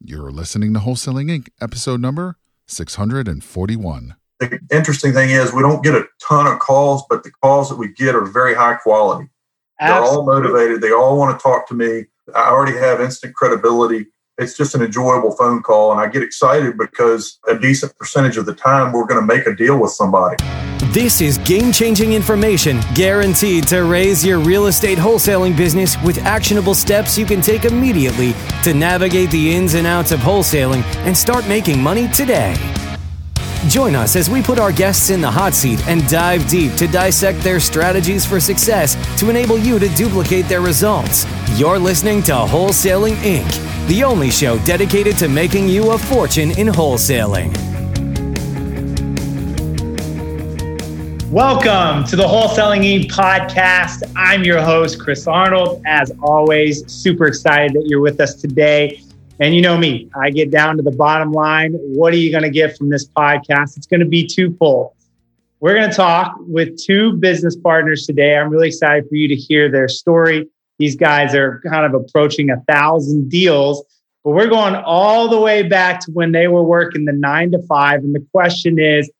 You're listening to Wholesaling Inc., episode number 641. The interesting thing is we don't get a ton of calls, but the calls that we get are very high quality. Absolutely. They're all motivated. They all want to talk to me. I already have instant credibility. It's just an enjoyable phone call, and I get excited because a decent percentage of the time we're going to make a deal with somebody. This is game-changing information guaranteed to raise your real estate wholesaling business with actionable steps you can take immediately to navigate the ins and outs of wholesaling and start making money today. Join us as we put our guests in the hot seat and dive deep to dissect their strategies for success to enable you to duplicate their results. You're listening to Wholesaling Inc., the only show dedicated to making you a fortune in wholesaling. Welcome to the Wholesaling Inc. podcast. I'm your host, Chris Arnold. As always, super excited that you're with us today. And you know me, I get down to the bottom line. What are you going to get from this podcast? It's going to be twofold. We're going to talk with two business partners today. I'm really excited for you to hear their story. These guys are kind of approaching 1,000 deals, but we're going all the way back to when they were working the 9 to 5. And the question is,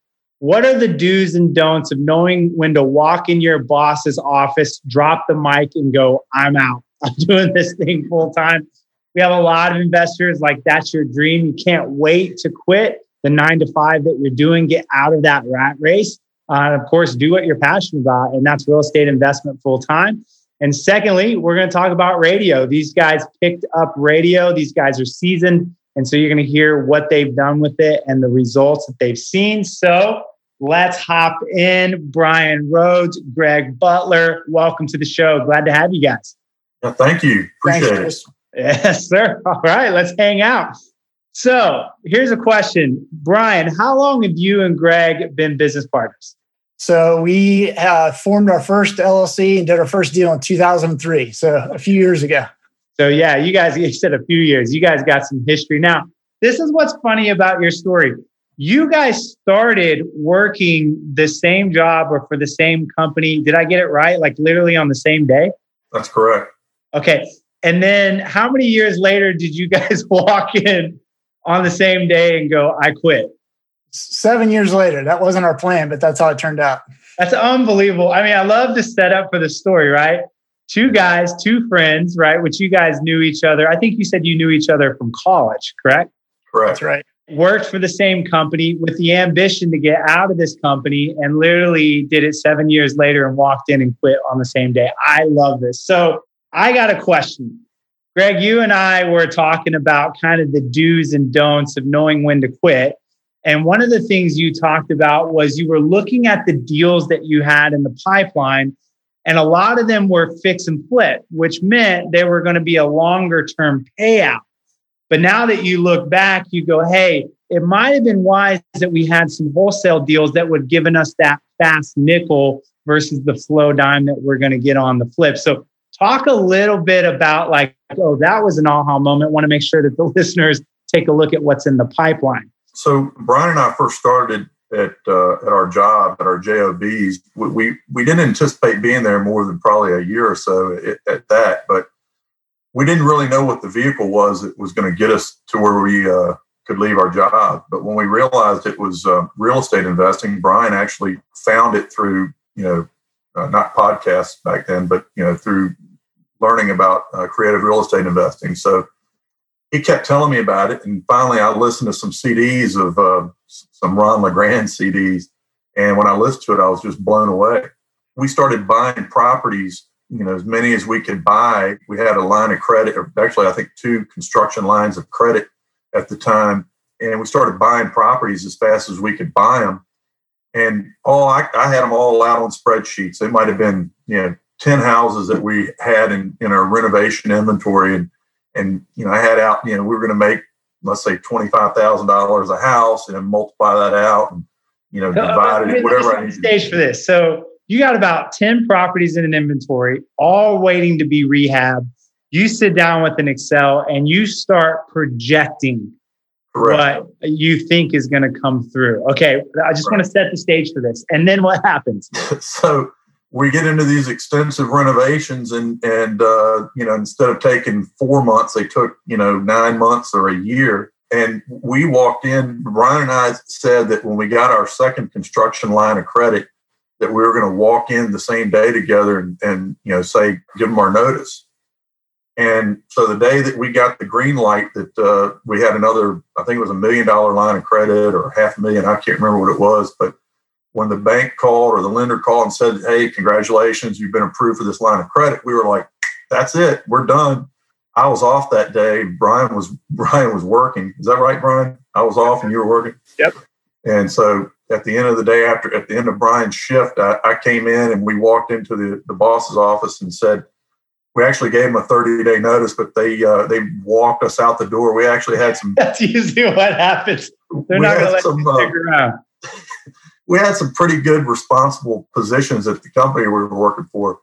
what are the do's and don'ts of knowing when to walk in your boss's office, drop the mic and go, I'm out. I'm doing this thing full time. We have a lot of investors like that's your dream. You can't wait to quit the 9 to 5 that you're doing. Get out of that rat race. And of course, do what you're passionate about. And that's real estate investment full time. And secondly, we're going to talk about radio. These guys picked up radio. These guys are seasoned. And so you're going to hear what they've done with it and the results that they've seen. So let's hop in. Brian Rhodes, Greg Butler, welcome to the show. Glad to have you guys. Well, thank you. Appreciate it. Yes, sir. All right, let's hang out. So here's a question. Brian, how long have you and Greg been business partners? So we formed our first LLC and did our first deal in 2003, so a few years ago. So yeah, you guys, you said a few years. You guys got some history. Now, this is what's funny about your story. You guys started working the same job or for the same company. Did I get it right? Like literally on the same day? That's correct. Okay. And then how many years later did you guys walk in on the same day and go, I quit? 7 years later. That wasn't our plan, but that's how it turned out. That's unbelievable. I mean, I love the setup for the story, right? Two guys, two friends, right? Which you guys knew each other. I think you said you knew each other from college, correct? Correct. That's right. Worked for the same company with the ambition to get out of this company and literally did it 7 years later and walked in and quit on the same day. I love this. So I got a question. Greg, you and I were talking about kind of the do's and don'ts of knowing when to quit. And one of the things you talked about was you were looking at the deals that you had in the pipeline, and a lot of them were fix and flip, which meant they were going to be a longer term payout. But now that you look back, you go, hey, it might have been wise that we had some wholesale deals that would have given us that fast nickel versus the slow dime that we're going to get on the flip. So talk a little bit about like, oh, that was an aha moment. I want to make sure that the listeners take a look at what's in the pipeline. So Brian and I first started at our job, at our JOBs. We didn't anticipate being there more than probably a year or so at that, but we didn't really know what the vehicle was that was going to get us to where we could leave our job. But when we realized it was real estate investing, Brian actually found it through, not podcasts back then, but, through learning about creative real estate investing. So he kept telling me about it. And finally, I listened to some CDs of some Ron LeGrand CDs. And when I listened to it, I was just blown away. We started buying properties, as many as we could buy. We had a line of credit, or actually, I think two construction lines of credit at the time. And we started buying properties as fast as we could buy them. And I had them all out on spreadsheets. They might have been, 10 houses that we had in our renovation inventory. And I had out, we were going to make, let's say, $25,000 a house and multiply that out and, divide it, whatever I need to do. Stage for this. So you got about 10 properties in an inventory, all waiting to be rehabbed. You sit down with an Excel and you start projecting what you think is going to come through. Okay. I just want to set the stage for this. And then what happens? So we get into these extensive renovations and instead of taking 4 months, they took, 9 months or a year. And we walked in, Brian and I said that when we got our second construction line of credit, that we were going to walk in the same day together and say, give them our notice. And so the day that we got the green light that we had another, I think it was $1 million line of credit or $500,000, I can't remember what it was, but when the bank called or the lender called and said, hey, congratulations, you've been approved for this line of credit, we were like, that's it, we're done. I was off that day. Brian was working. Is that right, Brian? I was off and you were working? Yep. And so at the end of the day, at the end of Brian's shift, I came in and we walked into the boss's office and said, we actually gave them a 30-day notice, but they walked us out the door. We actually had some. That's usually what happens. They're not going to let you figure out. We had some pretty good, responsible positions at the company we were working for.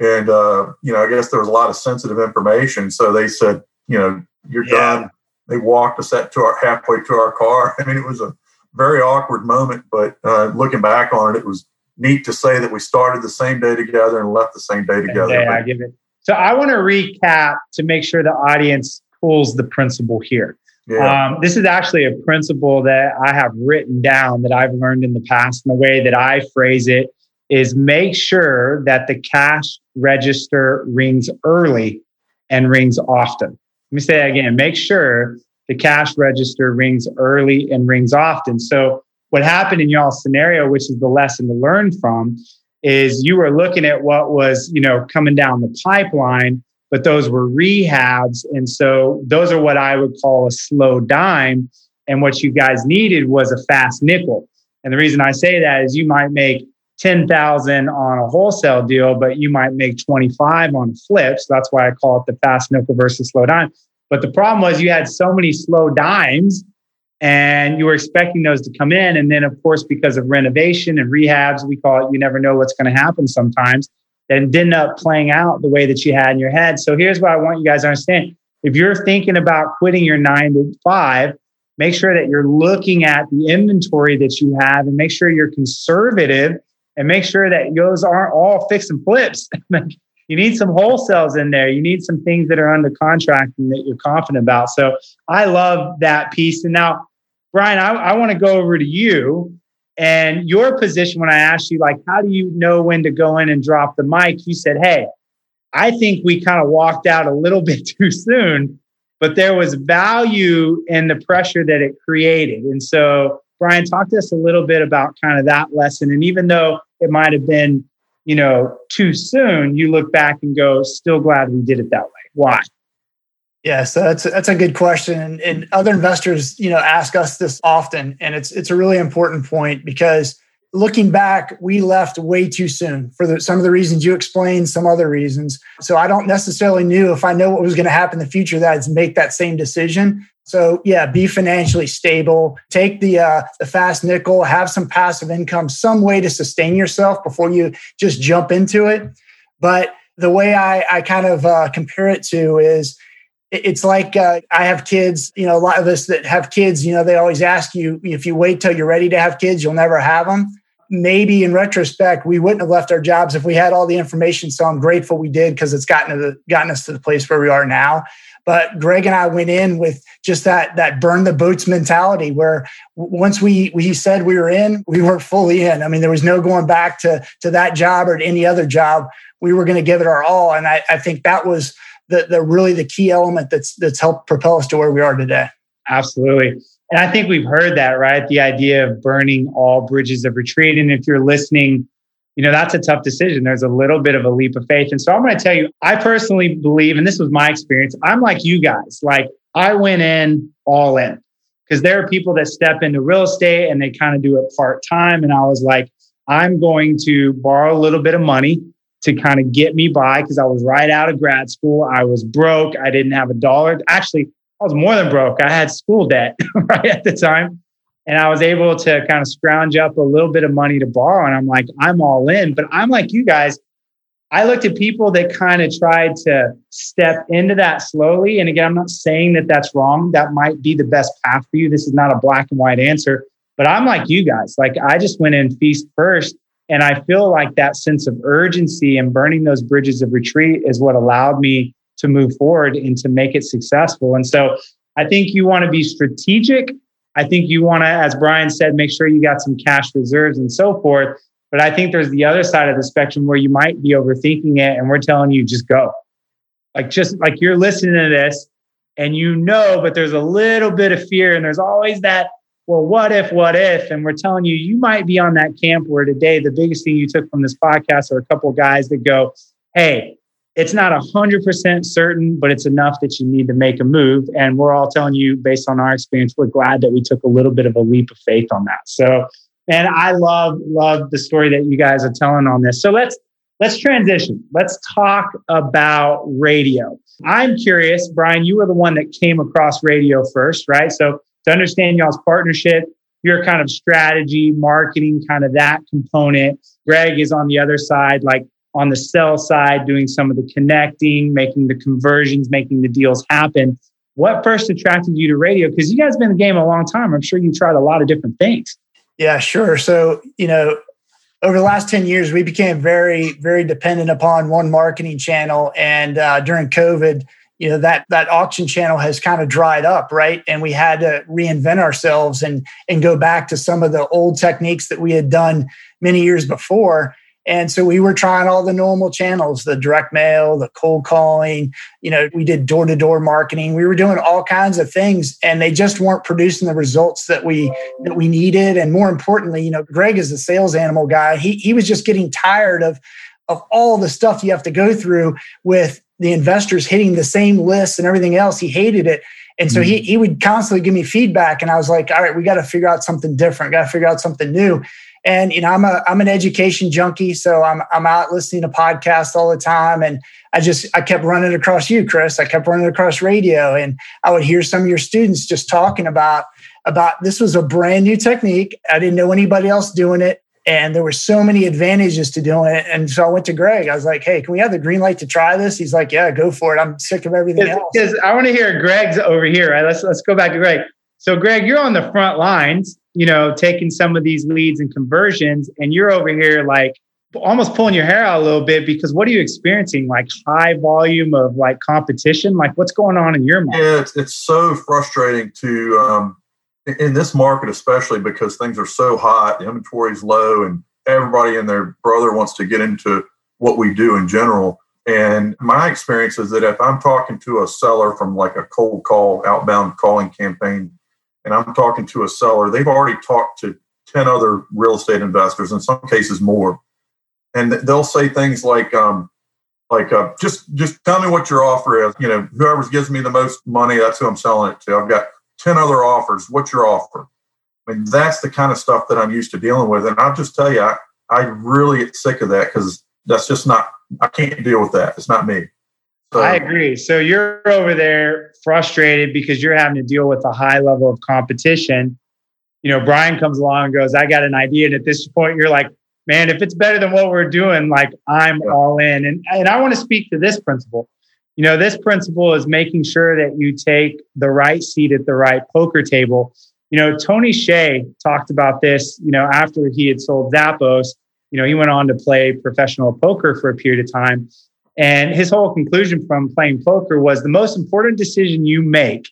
And, I guess there was a lot of sensitive information. So they said, you're done. They walked us out to halfway to our car. I mean, it was a very awkward moment, but looking back on it, it was neat to say that we started the same day together and left the same day together. Yeah, I give it. So I want to recap to make sure the audience pulls the principle here. Yeah. This is actually a principle that I have written down that I've learned in the past. And the way that I phrase it is make sure that the cash register rings early and rings often. Let me say that again. Make sure the cash register rings early and rings often. So what happened in y'all's scenario, which is the lesson to learn from, is you were looking at what was, coming down the pipeline, but those were rehabs. And so those are what I would call a slow dime. And what you guys needed was a fast nickel. And the reason I say that is you might make $10,000 on a wholesale deal, but you might make $25,000 on flips. That's why I call it the fast nickel versus slow dime. But the problem was you had so many slow dimes and you were expecting those to come in. And then, of course, because of renovation and rehabs, we call it, you never know what's going to happen sometimes, and didn't end up playing out the way that you had in your head. So here's what I want you guys to understand. If you're thinking about quitting your 9 to 5, make sure that you're looking at the inventory that you have and make sure you're conservative and make sure that those aren't all fix and flips. You need some wholesales in there. You need some things that are under contract and that you're confident about. So I love that piece. And now, Brian, I want to go over to you and your position. When I asked you, like, how do you know when to go in and drop the mic? You said, hey, I think we kind of walked out a little bit too soon, but there was value in the pressure that it created. And so, Brian, talk to us a little bit about kind of that lesson. And even though it might have been, too soon, you look back and go, still glad we did it that way. Why? Yeah, so that's a good question. And other investors, ask us this often. And it's a really important point because looking back, we left way too soon for some of the reasons you explained, some other reasons. So I don't necessarily knew if I know what was going to happen in the future that I'd make that same decision. So yeah, be financially stable, take the fast nickel, have some passive income, some way to sustain yourself before you just jump into it. But the way I kind of compare it to is it's like I have kids, a lot of us that have kids, they always ask you, if you wait till you're ready to have kids, you'll never have them. Maybe in retrospect, we wouldn't have left our jobs if we had all the information. So I'm grateful we did because it's gotten us to the place where we are now. But Greg and I went in with just that burn the boots mentality where once we said we were in, we were fully in. I mean, there was no going back to that job or to any other job. We were going to give it our all. And I think that was the really the key element that's helped propel us to where we are today. Absolutely. And I think we've heard that, right? The idea of burning all bridges of retreat. And if you're listening, that's a tough decision. There's a little bit of a leap of faith. And so I'm going to tell you, I personally believe, and this was my experience, I'm like you guys, like I went in all in because there are people that step into real estate and they kind of do it part-time. And I was like, I'm going to borrow a little bit of money to kind of get me by because I was right out of grad school. I was broke. I didn't have $1. Actually, I was more than broke. I had school debt right at the time. And I was able to kind of scrounge up a little bit of money to borrow. And I'm like, I'm all in. But I'm like you guys, I looked at people that kind of tried to step into that slowly. And again, I'm not saying that that's wrong. That might be the best path for you. This is not a black and white answer. But I'm like you guys. Like I just went in feast first. And I feel like that sense of urgency and burning those bridges of retreat is what allowed me to move forward and to make it successful. And so I think you want to be strategic. I think you want to, as Brian said, make sure you got some cash reserves and so forth. But I think there's the other side of the spectrum where you might be overthinking it and we're telling you, just go. Just like you're listening to this and you know, but there's a little bit of fear and there's always that, well, what if? And we're telling you, you might be on that camp where today, the biggest thing you took from this podcast are a couple of guys that go, hey, it's not 100% certain, but it's enough that you need to make a move. And we're all telling you, based on our experience, we're glad that we took a little bit of a leap of faith on that. So, man, I love the story that you guys are telling on this. So let's transition. Let's talk about radio. I'm curious, Brian, you were the one that came across radio first, right? So to understand y'all's partnership, your kind of strategy, marketing, kind of that component. Greg is on the other side, like, on the sell side, doing some of the connecting, making the conversions, making the deals happen. What first attracted you to radio? Because you guys have been in the game a long time. I'm sure you tried a lot of different things. Yeah, sure. So, over the last 10 years, we became very, very dependent upon one marketing channel. And during COVID, that auction channel has kind of dried up, right? And we had to reinvent ourselves and go back to some of the old techniques that we had done many years before. And so we were trying all the normal channels, the direct mail, the cold calling, we did door-to-door marketing. We were doing all kinds of things and they just weren't producing the results that we needed. And more importantly, Greg is a sales animal guy. He was just getting tired of all the stuff you have to go through with the investors hitting the same lists and everything else. He hated it. And so he would constantly give me feedback. And I was like, all right, we got to figure out something different. Got to figure out something new. And I'm an education junkie, so I'm out listening to podcasts all the time. And I kept running across you, Chris. I kept running across radio, and I would hear some of your students just talking about this was a brand new technique. I didn't know anybody else doing it, and there were so many advantages to doing it. And so I went to Greg. I was like, "Hey, can we have the green light to try this?" He's like, "Yeah, go for it. I'm sick of everything else." Because I want to hear Greg's over here. Right? Let's go back to Greg. So Greg, you're on the front lines, taking some of these leads and conversions, and you're over here like almost pulling your hair out a little bit because what are you experiencing? Like high volume of like competition? Like what's going on in your mind? Yeah, it's so frustrating to, in this market especially, because things are so hot, the inventory is low, and everybody and their brother wants to get into what we do in general. And my experience is that if I'm talking to a seller from like a cold call, outbound calling campaign, and I'm talking to a seller, they've already talked to 10 other real estate investors, in some cases more. And they'll say things like, just tell me what your offer is. Whoever gives me the most money, that's who I'm selling it to. I've got 10 other offers. What's your offer? I mean, that's the kind of stuff that I'm used to dealing with. And I'll just tell you, I really get sick of that because that's just not, I can't deal with that. It's not me. So, I agree. So you're over there frustrated because you're having to deal with a high level of competition. Brian comes along and goes, I got an idea. And at this point, you're like, man, if it's better than what we're doing, like I'm all in. And I want to speak to this principle. This principle is making sure that you take the right seat at the right poker table. Tony Hsieh talked about this, after he had sold Zappos, he went on to play professional poker for a period of time. And his whole conclusion from playing poker was the most important decision you make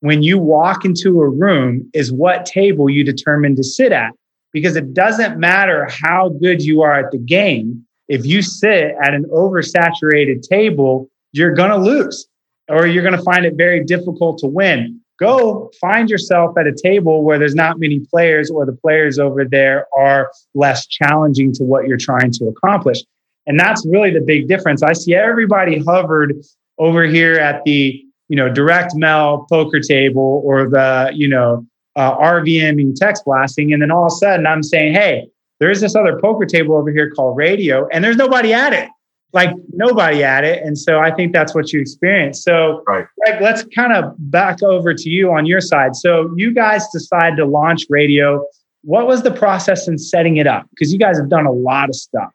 when you walk into a room is what table you determine to sit at. Because it doesn't matter how good you are at the game. If you sit at an oversaturated table, you're going to lose or you're going to find it very difficult to win. Go find yourself at a table where there's not many players or the players over there are less challenging to what you're trying to accomplish. And that's really the big difference. I see everybody hovered over here at the, direct mail poker table or the, RVMing text blasting. And then all of a sudden I'm saying, hey, there's this other poker table over here called radio and there's nobody at it. Like nobody at it. And so I think that's what you experience. So right. Greg, let's kind of back over to you on your side. So you guys decide to launch radio. What was the process in setting it up? Because you guys have done a lot of stuff.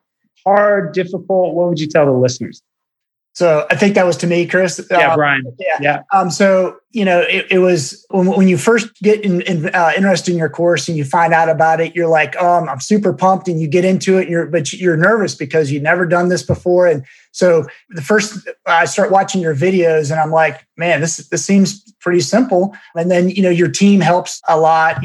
Hard, difficult? What would you tell the listeners? So I think that was to me, Chris. Yeah, Brian. Yeah. So, it was when you first get interested in your course and you find out about it, you're like, I'm super pumped, and you get into it, but you're nervous because you've never done this before. And so I start watching your videos and I'm like, man, this seems pretty simple. And then, your team helps a lot.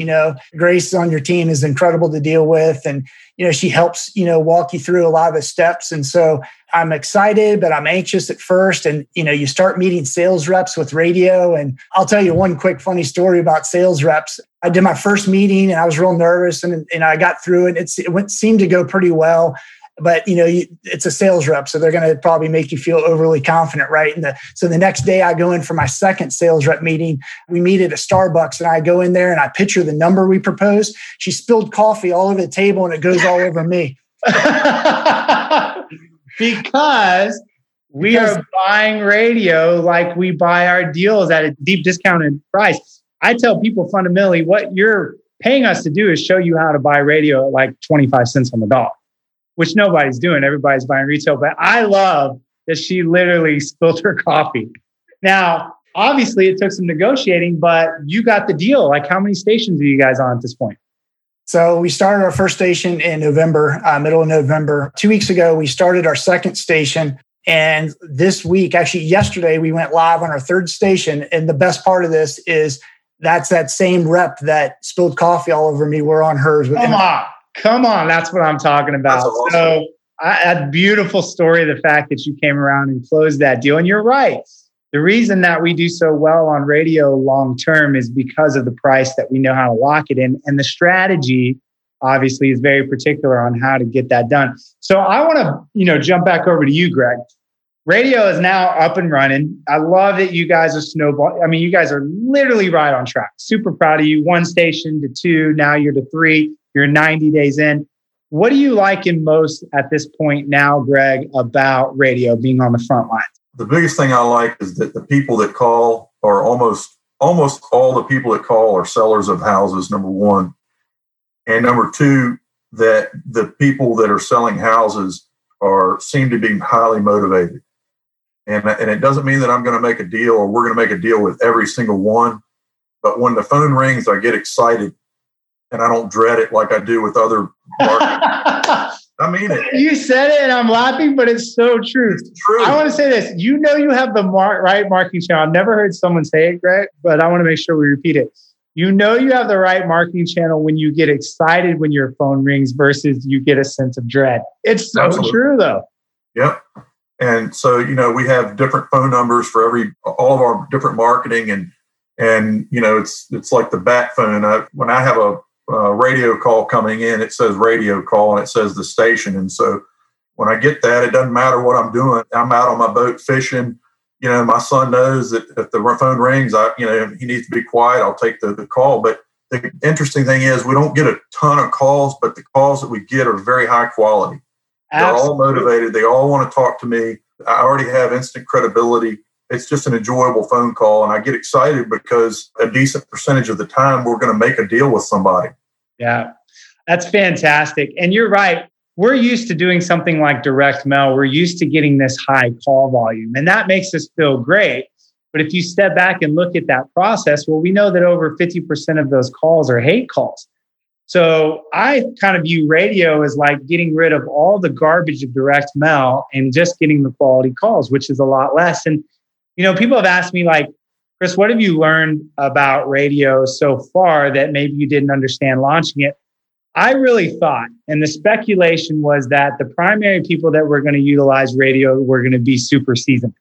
Grace on your team is incredible to deal with. And, she helps, walk you through a lot of the steps. And so I'm excited, but I'm anxious at first. And, you start meeting sales reps with radio. And I'll tell you one quick funny story about sales reps. I did my first meeting and I was real nervous and I got through it. It seemed to go pretty well. But, it's a sales rep, so they're going to probably make you feel overly confident, right? And so the next day I go in for my second sales rep meeting. We meet at a Starbucks and I go in there and I picture the number we proposed. She spilled coffee all over the table and it goes all over me. Because are buying radio like we buy our deals at a deep discounted price. I tell people fundamentally what you're paying us to do is show you how to buy radio at like 25 cents on the dollar. Which nobody's doing. Everybody's buying retail. But I love that she literally spilled her coffee. Now, obviously, it took some negotiating, but you got the deal. Like, how many stations are you guys on at this point? So we started our first station in November, middle of November. 2 weeks ago, we started our second station. And this week, actually yesterday, we went live on our third station. And the best part of this is that's that same rep that spilled coffee all over me. We're on hers. Come on. That's what I'm talking about. Awesome. So that beautiful story, the fact that you came around and closed that deal. And you're right. The reason that we do so well on radio long-term is because of the price that we know how to lock it in. And the strategy, obviously, is very particular on how to get that done. So I want to, jump back over to you, Greg. Radio is now up and running. I love that you guys are snowballing. I mean, you guys are literally right on track. Super proud of you. One station to two. Now you're to three. You're 90 days in. What do you like in most at this point now, Greg, about radio being on the front lines? The biggest thing I like is that the people that call are almost all the people that call are sellers of houses, number one. And number two, that the people that are selling houses seem to be highly motivated. And it doesn't mean that I'm going to make a deal or we're going to make a deal with every single one. But when the phone rings, I get excited. And I don't dread it like I do with other marketing. I mean it. You said it and I'm laughing, but it's so true. It's true. I want to say this. You have the right marketing channel. I've never heard someone say it, Greg, but I want to make sure we repeat it. You have the right marketing channel when you get excited when your phone rings versus you get a sense of dread. It's so Absolutely. True, though. Yep. And so, we have different phone numbers for all of our different marketing. And it's like the bat phone. When I have a radio call coming in, it says radio call and it says the station. And so when I get that, it doesn't matter what I'm doing. I'm out on my boat fishing. My son knows that if the phone rings, he needs to be quiet. I'll take the call. But the interesting thing is we don't get a ton of calls, but the calls that we get are very high quality. Absolutely. They're all motivated. They all want to talk to me. I already have instant credibility. It's just an enjoyable phone call. And I get excited because a decent percentage of the time we're going to make a deal with somebody. Yeah, that's fantastic. And you're right. We're used to doing something like direct mail. We're used to getting this high call volume, and that makes us feel great. But if you step back and look at that process, well, we know that over 50% of those calls are hate calls. So I kind of view radio as like getting rid of all the garbage of direct mail and just getting the quality calls, which is a lot less. And, people have asked me like, Chris, what have you learned about radio so far that maybe you didn't understand launching it? I really thought, and the speculation was that the primary people that were going to utilize radio were going to be super seasoned.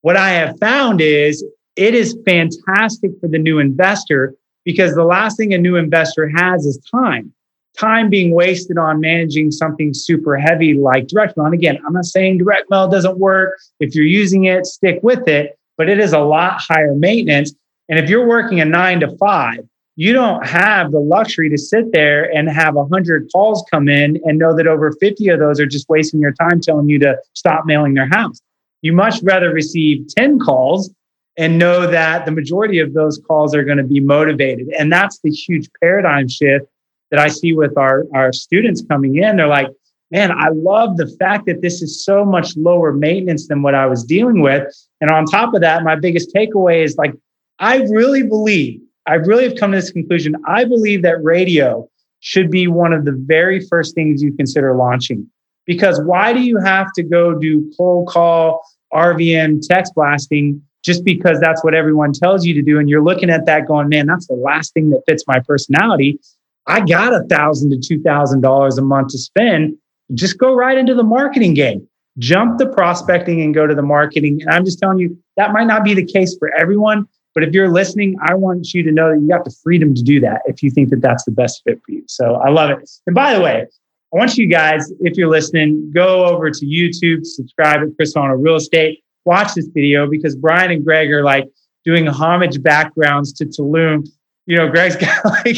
What I have found is it is fantastic for the new investor because the last thing a new investor has is time. Time being wasted on managing something super heavy like direct mail. And again, I'm not saying direct mail doesn't work. If you're using it, stick with it. But it is a lot higher maintenance. And if you're working a 9 to 5, you don't have the luxury to sit there and have 100 calls come in and know that over 50 of those are just wasting your time telling you to stop mailing their house. You much rather receive 10 calls and know that the majority of those calls are going to be motivated. And that's the huge paradigm shift that I see with our students coming in. They're like, man, I love the fact that this is so much lower maintenance than what I was dealing with. And on top of that, my biggest takeaway is like, I really have come to this conclusion. I believe that radio should be one of the very first things you consider launching. Because why do you have to go do cold call, RVM, text blasting, just because that's what everyone tells you to do? And you're looking at that going, man, that's the last thing that fits my personality. I got $1,000 to $2,000 a month to spend. Just go right into the marketing game. Jump the prospecting and go to the marketing. And I'm just telling you, that might not be the case for everyone. But if you're listening, I want you to know that you got the freedom to do that if you think that that's the best fit for you. So I love it. And by the way, I want you guys, if you're listening, go over to YouTube, subscribe at Chris Arnold Real Estate, watch this video because Brian and Greg are like doing homage backgrounds to Tulum. You know, Greg's got like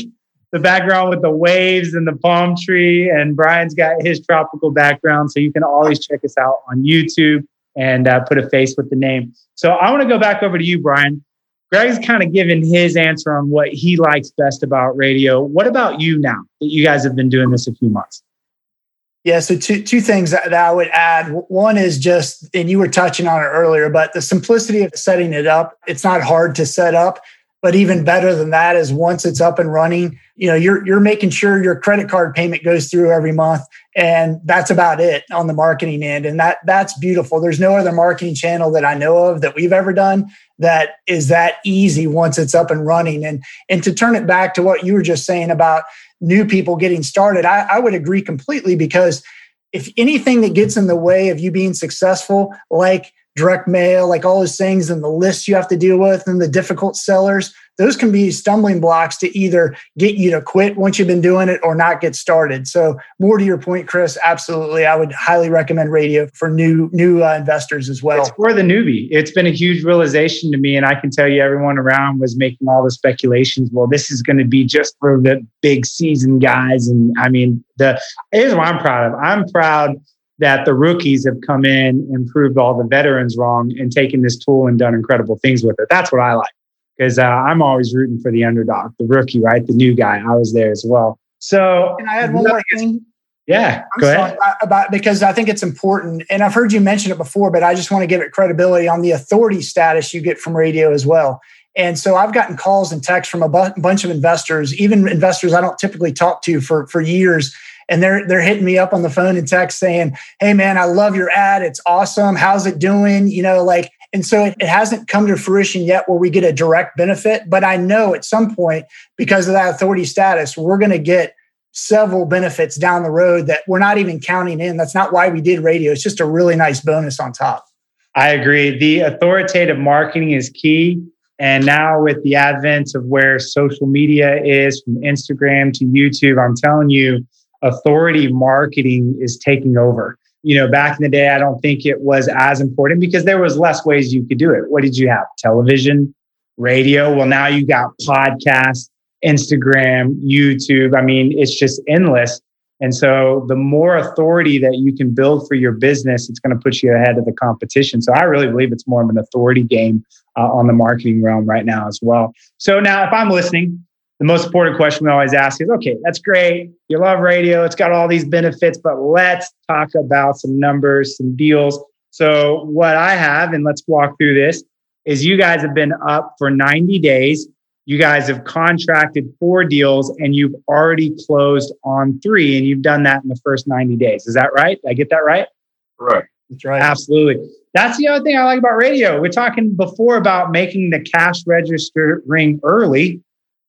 the background with the waves and the palm tree, and Brian's got his tropical background. So you can always check us out on YouTube and put a face with the name. So I want to go back over to you, Brian. Greg's kind of given his answer on what he likes best about radio. What about you now that you guys have been doing this a few months? Yeah, so two things that I would add. One is just, and you were touching on it earlier, but the simplicity of setting it up. It's not hard to set up, but even better than that is once it's up and running, you know, you're making sure your credit card payment goes through every month, and that's about it on the marketing end. And that's beautiful. There's no other marketing channel that I know of that we've ever done that is that easy once it's up and running. And to turn it back to what you were just saying about new people getting started, I would agree completely, because if anything that gets in the way of you being successful, like direct mail, like all those things and the lists you have to deal with and the difficult sellers, those can be stumbling blocks to either get you to quit once you've been doing it or not get started. So more to your point, Chris, absolutely. I would highly recommend radio for new investors as well. It's for the newbie. It's been a huge realization to me. And I can tell you everyone around was making all the speculations. Well, this is going to be just for the big seasoned guys. And I mean, here's what I'm proud of. I'm proud that the rookies have come in and proved all the veterans wrong and taken this tool and done incredible things with it. That's what I like. Because I'm always rooting for the underdog, the rookie, right? The new guy. I was there as well. So, and I had one more thing. Yeah, go ahead. Because I think it's important. And I've heard you mention it before, but I just want to give it credibility on the authority status you get from radio as well. And so I've gotten calls and texts from a bunch of investors, even investors I don't typically talk to for years. And they're hitting me up on the phone and text saying, hey, man, I love your ad. It's awesome. How's it doing? You know, like, and so it hasn't come to fruition yet where we get a direct benefit. But I know at some point, because of that authority status, we're going to get several benefits down the road that we're not even counting in. That's not why we did radio. It's just a really nice bonus on top. I agree. The authoritative marketing is key. And now with the advent of where social media is, from Instagram to YouTube, I'm telling you, authority marketing is taking over. You know, back in the day, I don't think it was as important because there was less ways you could do it. What did you have? Television, radio. Well, now you got podcasts, Instagram, YouTube. I mean, it's just endless. And so the more authority that you can build for your business, it's going to put you ahead of the competition. So I really believe it's more of an authority game on the marketing realm right now as well. So now if I'm listening, the most important question we always ask is, okay, that's great. You love radio. It's got all these benefits, but let's talk about some numbers, some deals. So what I have, and let's walk through this, is you guys have been up for 90 days. You guys have contracted 4 deals and you've already closed on 3, and you've done that in the first 90 days. Is that right? Did I get that right? Correct. That's right. Absolutely. That's the other thing I like about radio. We're talking before about making the cash register ring early.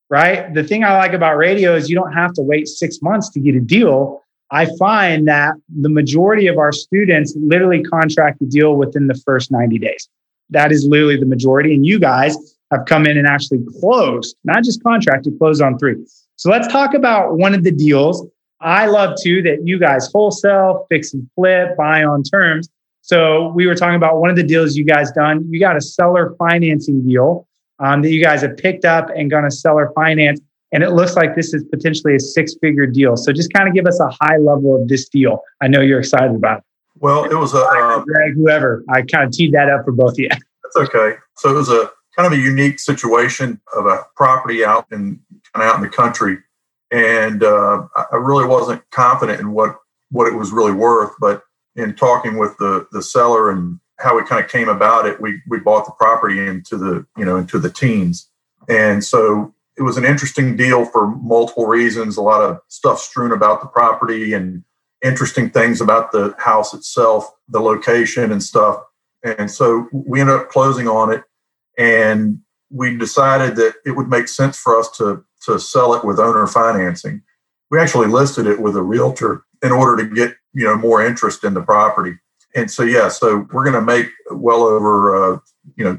Right? The thing I like about radio is you don't have to wait 6 months to get a deal. I find that the majority of our students literally contract the deal within the first 90 days. That is literally the majority. And you guys have come in and actually closed, not just contracted, closed on 3. So let's talk about one of the deals. I love too that you guys wholesale, fix and flip, buy on terms. So we were talking about one of the deals you guys done. You got a seller financing deal that you guys have picked up and going to seller finance. And it looks like this is potentially a 6-figure deal. So just kind of give us a high level of this deal. I know you're excited about it. Well, it was a... Greg, whoever. I kind of teed that up for both of you. That's okay. So it was a kind of a unique situation of a property out in the country. And I really wasn't confident in what what it was really worth. But in talking with the seller and how it kind of came about it, we bought the property into the, you know, into the teens. And so it was an interesting deal for multiple reasons, a lot of stuff strewn about the property and interesting things about the house itself, the location and stuff. And so we ended up closing on it, and we decided that it would make sense for us to sell it with owner financing. We actually listed it with a realtor in order to get, you know, more interest in the property. And so, yeah, so we're going to make well over,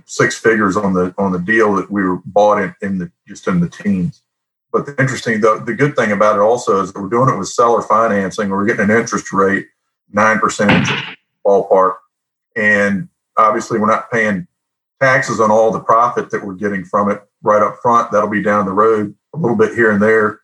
six figures on the deal that we were bought in the teens. But the good thing about it also is that we're doing it with seller financing. We're getting an interest rate, 9% interest ballpark. And obviously we're not paying taxes on all the profit that we're getting from it right up front. That'll be down the road a little bit here and there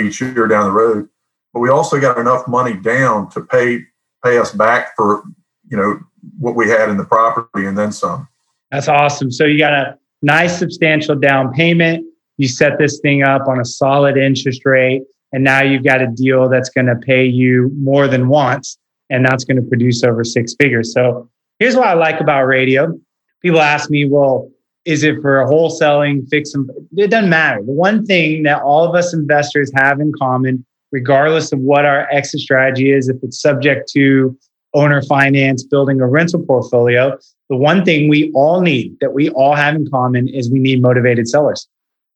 each year down the road. But we also got enough money down to pay us back for, you know, what we had in the property and then some. That's awesome. So you got a nice substantial down payment. You set this thing up on a solid interest rate, and now you've got a deal that's going to pay you more than once, and that's going to produce over six figures. So here's what I like about radio. People ask me, well, is it for wholesaling, fix and flip? It doesn't matter. The one thing that all of us investors have in common, regardless of what our exit strategy is, if it's subject to owner finance, building a rental portfolio, the one thing we all need, that we all have in common, is we need motivated sellers.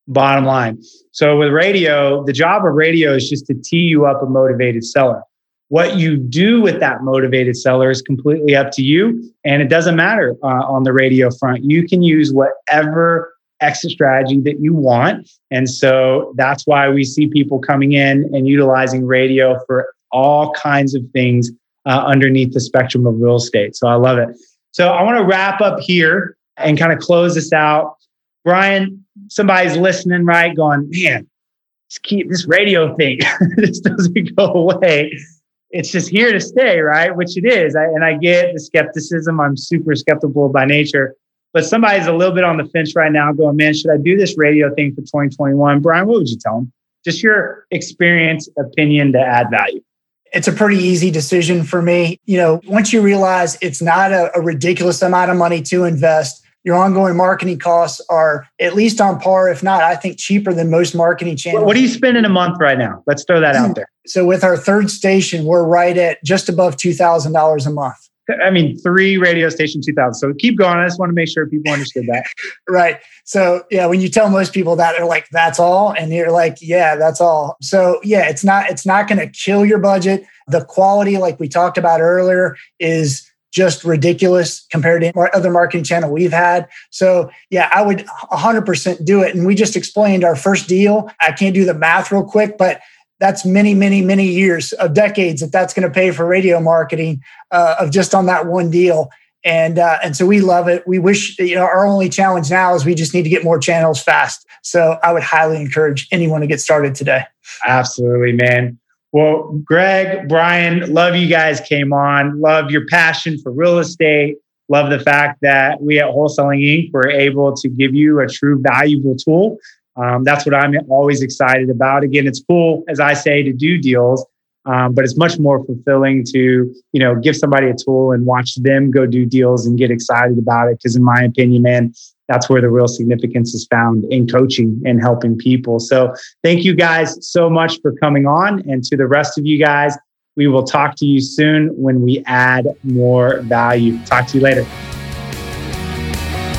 Bottom line. So with radio, the job of radio is just to tee you up a motivated seller. What you do with that motivated seller is completely up to you. And it doesn't matter on the radio front. You can use whatever exit strategy that you want. And so that's why we see people coming in and utilizing radio for all kinds of things underneath the spectrum of real estate. So I love it. So I want to wrap up here and kind of close this out. Brian, somebody's listening, right? Going, man, just keep this radio thing. This doesn't go away. It's just here to stay, right? Which it is. I get the skepticism. I'm super skeptical by nature. But somebody's a little bit on the fence right now going, man, should I do this radio thing for 2021? Brian, what would you tell them? Just your experience, opinion to add value. It's a pretty easy decision for me. You know, once you realize it's not a ridiculous amount of money to invest, your ongoing marketing costs are at least on par, if not, I think, cheaper than most marketing channels. What do you spend in a month right now? Let's throw that out there. So with our third station, we're right at just above $2,000 a month. I mean, three radio station, 2,000. So keep going. I just want to make sure people understood that. Right. So yeah, when you tell most people that, they're like, that's all. And you're like, yeah, that's all. So yeah, it's not going to kill your budget. The quality, like we talked about earlier, is just ridiculous compared to other marketing channel we've had. So yeah, I would 100% do it. And we just explained our first deal. I can't do the math real quick, but that's many, many, many years of decades that's going to pay for radio marketing of just on that one deal. And so we love it. We wish, our only challenge now is we just need to get more channels fast. So I would highly encourage anyone to get started today. Absolutely, man. Well, Greg, Brian, love you guys came on. Love your passion for real estate. Love the fact that we at Wholesaling Inc. were able to give you a true valuable tool. That's what I'm always excited about. Again, it's cool, as I say, to do deals, but it's much more fulfilling to, give somebody a tool and watch them go do deals and get excited about it. Because in my opinion, man, that's where the real significance is found, in coaching and helping people. So thank you guys so much for coming on. And to the rest of you guys, we will talk to you soon when we add more value. Talk to you later.